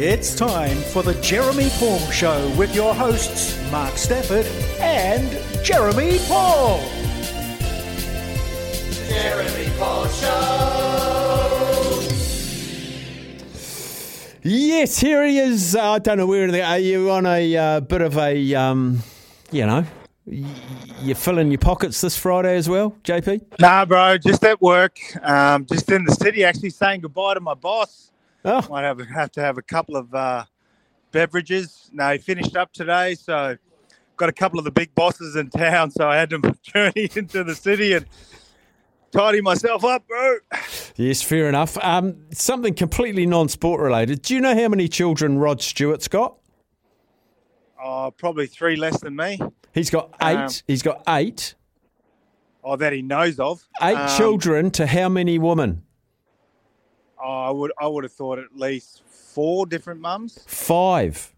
It's time for the Jeremy Paul Show with your hosts, Mark Stafford and Jeremy Paul. Jeremy Paul Show. Yes, here he is. I don't know where in the... Are you on a bit of a, you filling your pockets this Friday as well, JP? Nah, bro, just at work. Just in the city, actually saying goodbye to my boss. Oh. Might have to have a couple of beverages. No, he finished up today, so got a couple of the big bosses in town, so I had to journey into the city and tidy myself up, bro. Yes, fair enough. Something completely non-sport related. Do you know how many children Rod Stewart's got? Oh, probably three less than me. He's got eight. Oh, that he knows of. Eight children to how many women? Oh, I would have thought at least four different mums. Five.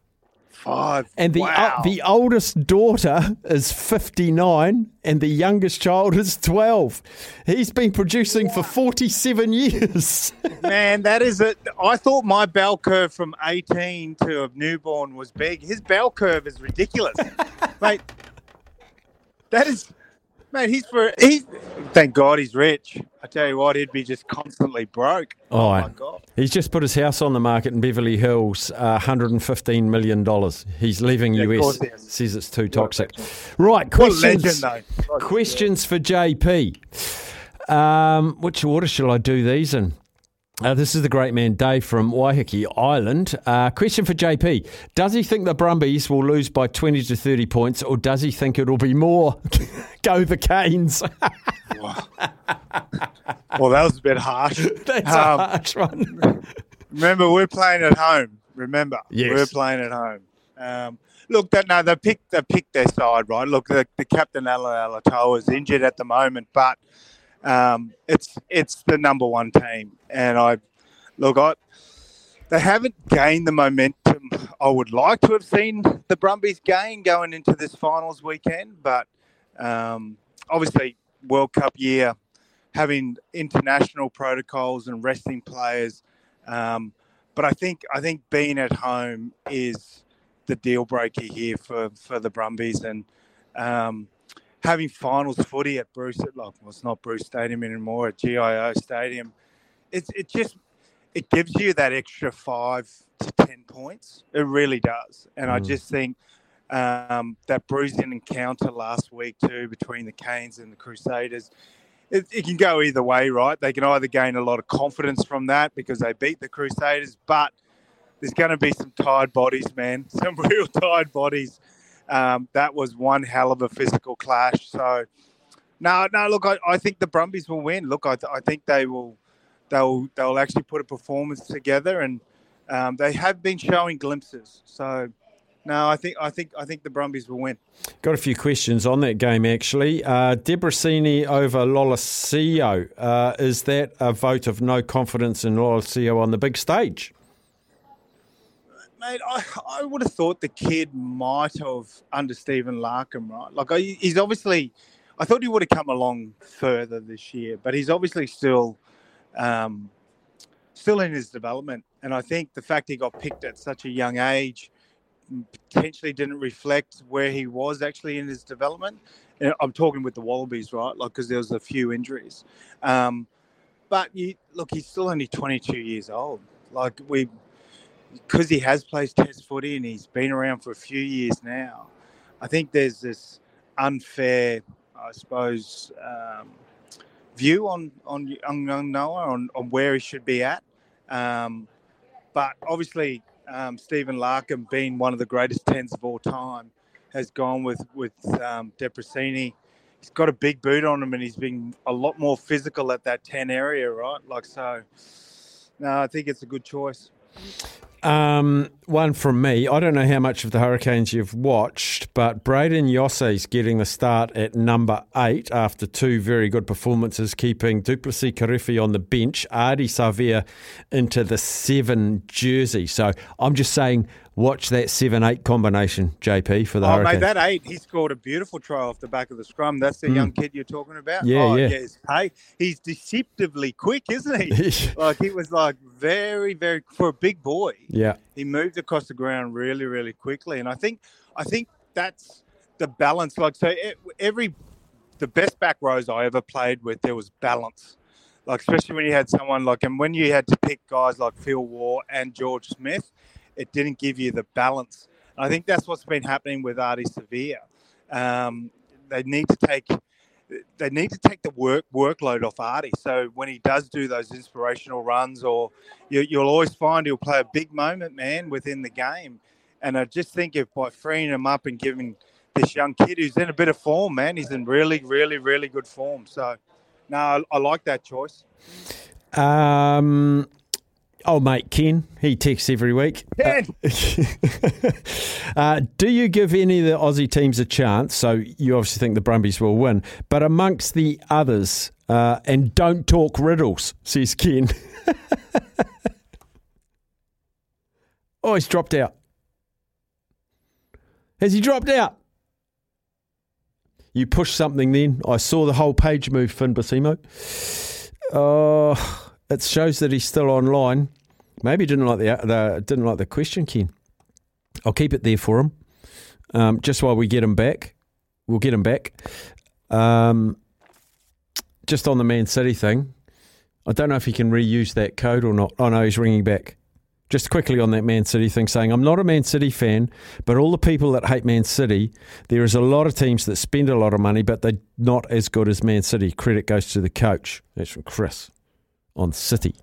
And the oldest daughter is 59, and the youngest child is 12. He's been producing for 47 years. Man, that is it. I thought my bell curve from 18 to a newborn was big. His bell curve is ridiculous, mate. That is. Mate, thank God he's rich. I tell you what, he'd be just constantly broke. Oh my God. He's just put his house on the market in Beverly Hills, $115 million. He's leaving US. Says it's too toxic. Right, questions. What a legend, though. Questions for JP. Which order shall I do these in? This is the great man Dave from Waiheke Island. Question for JP. Does he think the Brumbies will lose by 20 to 30 points, or does he think it'll be more? Go the Canes. Well, that was a bit harsh. That's a harsh one. Remember, we're playing at home. Yes. We're playing at home. Look, they picked their side, right? Look, the captain, Alain Alatoa, is injured at the moment, but... it's the number one team, and they haven't gained the momentum I would like to have seen the Brumbies gain going into this finals weekend, but obviously World Cup year, having international protocols and resting players, but I think being at home is the deal breaker here for the Brumbies, and having finals footy at it's not Bruce Stadium anymore, at GIO Stadium, it gives you that extra 5 to 10 points. It really does. And I just think that bruising encounter last week too between the Canes and the Crusaders, it can go either way, right? They can either gain a lot of confidence from that because they beat the Crusaders, but there's going to be some tired bodies, man, some real tired bodies. That was one hell of a physical clash. So, no. Look, I think the Brumbies will win. Look, I think they'll actually put a performance together, and they have been showing glimpses. So, no, I think the Brumbies will win. Got a few questions on that game actually. Debrascini over Lollasio. Is that a vote of no confidence in Lollasio on the big stage? Mate, I would have thought the kid might have under Stephen Larkham, right? Like, he's obviously... I thought he would have come along further this year, but he's obviously still in his development. And I think the fact he got picked at such a young age potentially didn't reflect where he was actually in his development. And I'm talking with the Wallabies, right? Like, because there was a few injuries. But, he's still only 22 years old. Like, because he has played test footy and he's been around for a few years now, I think there's this unfair, I suppose, view on Noah on where he should be at. But obviously, Stephen Larkham, being one of the greatest tens of all time, has gone with Debrascini, he's got a big boot on him, and he's been a lot more physical at that 10 area, right? Like, so, no, I think it's a good choice. One from me. I don't know how much of the Hurricanes you've watched, but Braden Yossi's getting the start at number 8 after two very good performances, keeping Duplessis Carefi on the bench, Ardie Savea into the 7 jersey. So I'm just saying, watch that 7-8 combination, JP, for the Hurricanes. Mate, that 8, he scored a beautiful try off the back of the scrum. That's the young kid you're talking about? Yeah, oh, yeah. Yes. Hey, he's deceptively quick, isn't he? Like, he was like very, very, for a big boy. Yeah. He moved across the ground really, really quickly. And I think that's the balance. Like, so the best back rows I ever played with, there was balance. Like, especially when you had someone like, and when you had to pick guys like Phil Waugh and George Smith, it didn't give you the balance. I think that's what's been happening with Ardie Savea. They need to take the workload off Ardie. So when he does do those inspirational runs, or you'll always find he'll play a big moment, man, within the game. And I just think if by freeing him up and giving this young kid who's in a bit of form, man, he's in really, really, really good form. So, no, I like that choice. Oh, mate, Ken. He texts every week. Ken! Do you give any of the Aussie teams a chance? So you obviously think the Brumbies will win. But amongst the others, and don't talk riddles, says Ken. Oh, he's dropped out. Has he dropped out? You pushed something then. I saw the whole page move, Finn Bissimo. Oh... It shows that he's still online. Maybe didn't like the question, Ken. I'll keep it there for him. Just while we get him back. We'll get him back. Just on the Man City thing. I don't know if he can reuse that code or not. Oh, no, he's ringing back. Just quickly on that Man City thing, saying, I'm not a Man City fan, but all the people that hate Man City, there is a lot of teams that spend a lot of money, but they're not as good as Man City. Credit goes to the coach. That's from Chris. On City.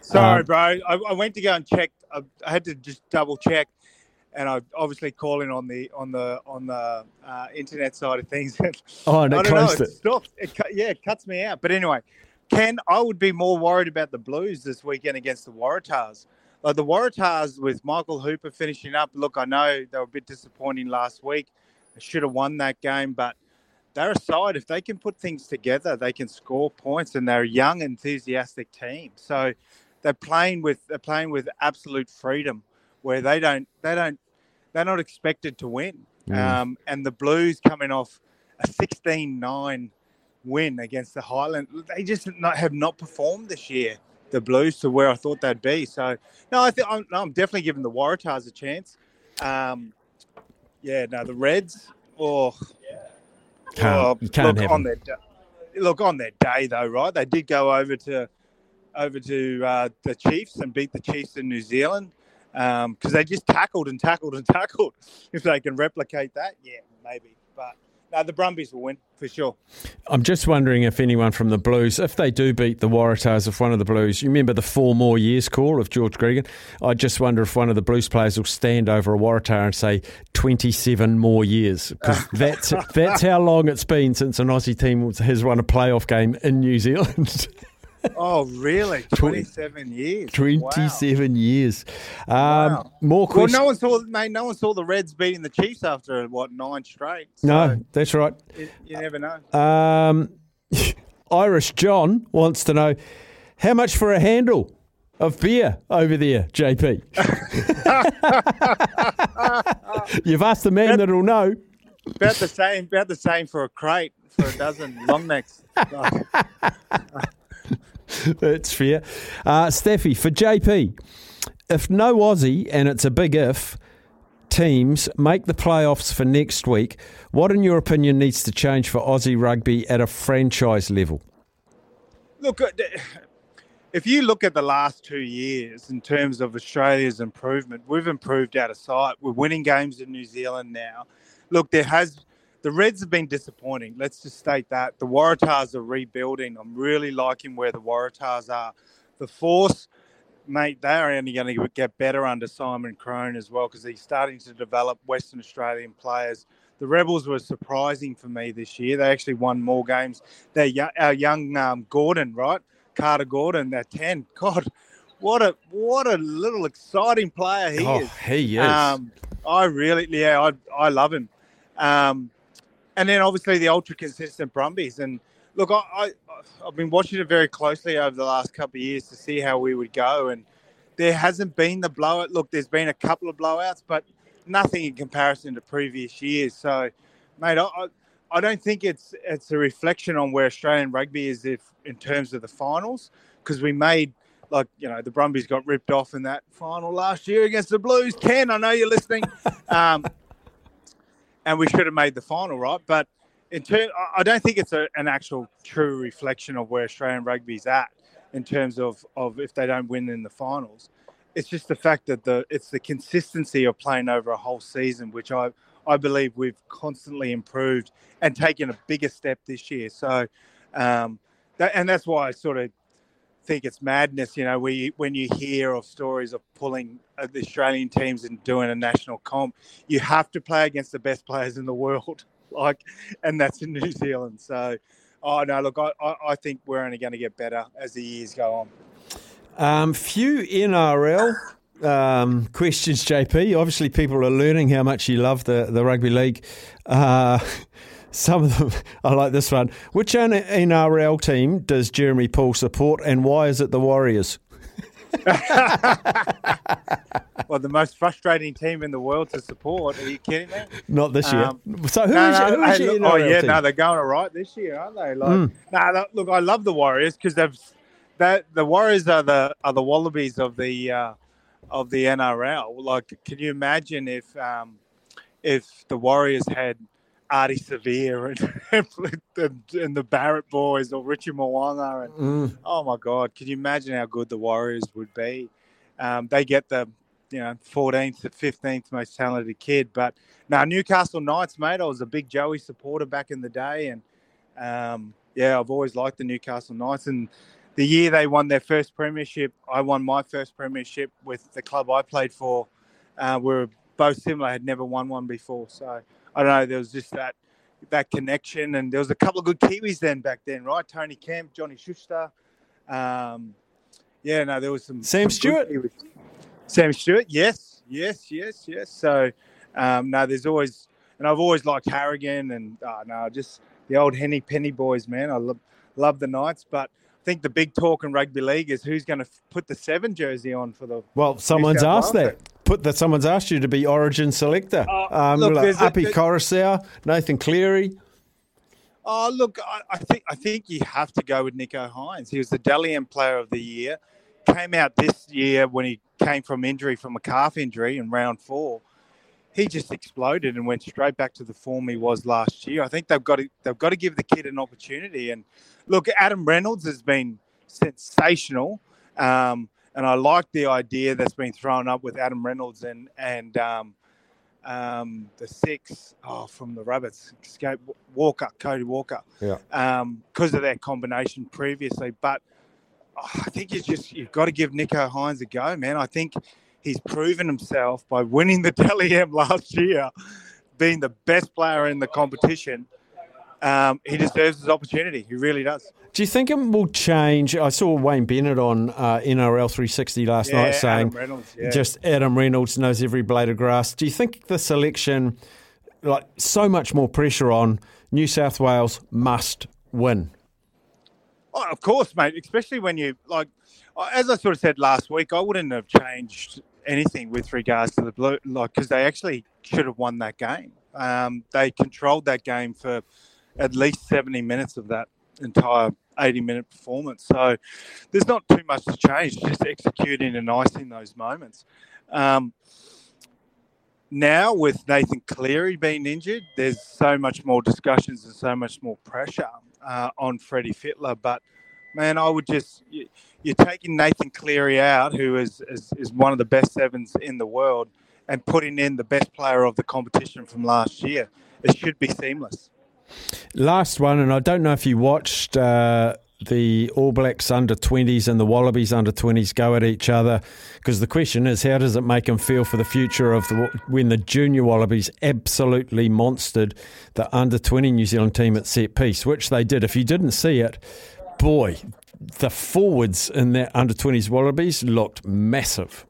Sorry, bro. I went to go and check. I had to just double check, and I obviously call in on the internet side of things. Oh, and it stopped. It cuts me out. But anyway, Ken, I would be more worried about the Blues this weekend against the Waratahs. Like the Waratahs with Michael Hooper finishing up. Look, I know they were a bit disappointing last week. They should have won that game, but they're a side, if they can put things together, they can score points, and they're a young, enthusiastic team. So they're playing with absolute freedom, where they're not expected to win. And the Blues coming off a 16-9 win against the Highland, they just have not performed this year, the Blues, to where I thought they'd be. So no, I'm definitely giving the Waratahs a chance. The Reds or. Yeah. On their day though, right? They did go over to the Chiefs and beat the Chiefs in New Zealand because they just tackled. If they can replicate that, yeah, maybe. But no, the Brumbies will win for sure. I'm just wondering if anyone from the Blues, if they do beat the Waratahs, if one of the Blues, you remember the 4 more years call of George Gregan? I just wonder if one of the Blues players will stand over a Waratah and say 27 more years, because that's how long it's been since an Aussie team has won a playoff game in New Zealand. Oh, really? 27 years. 27 wow. years. Wow. More questions. Well, no one saw the Reds beating the Chiefs after, 9 straight. So no, that's right. You never know. Irish John wants to know, how much for a handle of beer over there, JP? You've asked the man that'll know. About the same for a crate, for a dozen long necks. That's fair. Staffy, for JP, if no Aussie, and it's a big if, teams make the playoffs for next week, what in your opinion needs to change for Aussie rugby at a franchise level? Look, if you look at the last 2 years in terms of Australia's improvement, we've improved out of sight. We're winning games in New Zealand now. Look, the Reds have been disappointing. Let's just state that. The Waratahs are rebuilding. I'm really liking where the Waratahs are. The Force, mate, they are only going to get better under Simon Crone as well, because he's starting to develop Western Australian players. the Rebels were surprising for me this year. They actually won more games. Our young Gordon, right? Carter Gordon, that 10. God, what a little exciting player he is. He is. I love him. And then obviously the ultra consistent Brumbies. And look, I've been watching it very closely over the last couple of years to see how we would go. And there hasn't been the blowout. Look, there's been a couple of blowouts, but nothing in comparison to previous years. So, mate, I don't think it's a reflection on where Australian rugby is in terms of the finals, because we made, the Brumbies got ripped off in that final last year against the Blues. Ken, I know you're listening. And we should have made the final, right? But I don't think it's an actual true reflection of where Australian rugby's at in terms of if they don't win in the finals. It's just the fact that it's the consistency of playing over a whole season, which I believe we've constantly improved and taken a bigger step this year. So, and that's why I sort of think it's madness, when you hear of stories of pulling the Australian teams and doing a national comp, you have to play against the best players in the world, and that's in New Zealand. So, I think we're only going to get better as the years go on. Few NRL questions, JP. Obviously, people are learning how much you love the rugby league. Some of them, I like this one. Which NRL team does Jeremy Paul support, and why is it the Warriors? Well, the most frustrating team in the world to support. Are you kidding me? Not this year. So who is your NRL team? They're going all right this year, aren't they? I love the Warriors because the Warriors are the Wallabies of the NRL. Can you imagine if the Warriors had Ardie Savea and the Barrett boys or Richie Moana and oh my God, can you imagine how good the Warriors would be? They get the 14th to 15th most talented kid, but now Newcastle Knights, mate. I was a big Joey supporter back in the day, and I've always liked the Newcastle Knights. And the year they won their first premiership, I won my first premiership with the club I played for. We were both similar; had never won one before, so. I don't know, there was just that connection, and there was a couple of good Kiwis back then, right? Tony Kemp, Johnny Schuster. There was some... Sam Stewart? Sam Stewart, yes. So, there's always... And I've always liked Harrigan and, just the old Henny Penny boys, man. I love the Knights, but I think the big talk in rugby league is who's going to put the 7 jersey on for the... Well, someone's asked that. Someone's asked you to be Origin selector. Uppy Coruscant, Nathan Cleary. Oh, look, I think you have to go with Nicho Hynes. He was the Dally M player of the year. Came out this year when he came from a calf injury in round 4. He just exploded and went straight back to the form he was last year. I think they've got to give the kid an opportunity. And look, Adam Reynolds has been sensational. And I like the idea that's been thrown up with Adam Reynolds and the 6 from the Rabbits, Cody Walker, because of their combination previously. But I think you've got to give Nicho Hynes a go, man. I think he's proven himself by winning the Dally M last year, being the best player in the competition. He deserves his opportunity. He really does. Do you think it will change? I saw Wayne Bennett on NRL 360 last night saying just Adam Reynolds knows every blade of grass. Do you think the selection, so much more pressure on New South Wales must win? Oh, of course, mate, especially when as I sort of said last week, I wouldn't have changed anything with regards to the Blue, because they actually should have won that game. They controlled that game for at least 70 minutes of that entire 80-minute performance. So there's not too much to change, just executing and icing those moments. Now with Nathan Cleary being injured, there's so much more discussions and so much more pressure on Freddie Fittler. But, man, I would just – you're taking Nathan Cleary out, who is one of the best sevens in the world, and putting in the best player of the competition from last year. It should be seamless. Last one, and I don't know if you watched the All Blacks under-20s and the Wallabies under-20s go at each other, because the question is, how does it make them feel for the future of when the junior Wallabies absolutely monstered the under-20 New Zealand team at set piece, which they did. If you didn't see it, boy, the forwards in that under-20s Wallabies looked massive.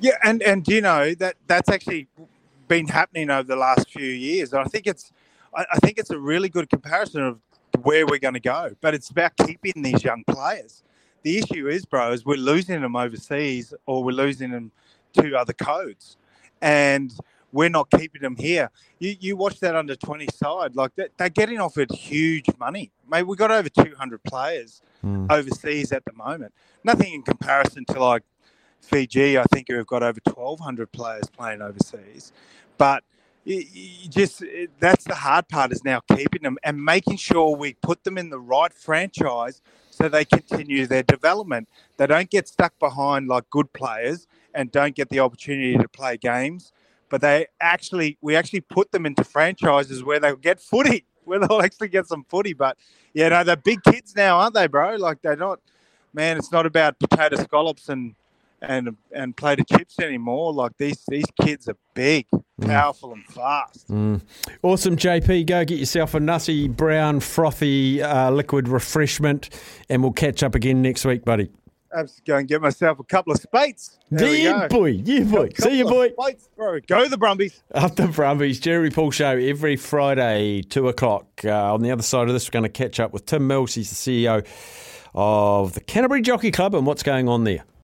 Yeah, and you know, that's actually been happening over the last few years. And I think it's a really good comparison of where we're going to go, but it's about keeping these young players. The issue is, bro, is we're losing them overseas, or we're losing them to other codes, and we're not keeping them here. You watch that under-20 side, like that, they're getting offered huge money. Mate, we've got over 200 players overseas at the moment. Nothing in comparison to like Fiji, I think, who have got over 1,200 players playing overseas. But that's the hard part, is now keeping them and making sure we put them in the right franchise so they continue their development. They don't get stuck behind like good players and don't get the opportunity to play games. But we actually put them into franchises where they'll get footy, where they'll actually get some footy. But, you know, they're big kids now, aren't they, bro? Like, they're not, man, it's not about potato scallops and play the chips anymore. Like, these kids are big, powerful and fast. Awesome, JP. Go get yourself a nutty, brown, frothy liquid refreshment, and we'll catch up again next week, buddy. I'm just going to get myself a couple of spates. Yeah, boy. See you, boy. Spates, bro. Go the Brumbies. Up the Brumbies. Jeremy Paul Show every Friday, 2 o'clock. On the other side of this, we're going to catch up with Tim Mills. He's the CEO of the Canterbury Jockey Club and what's going on there.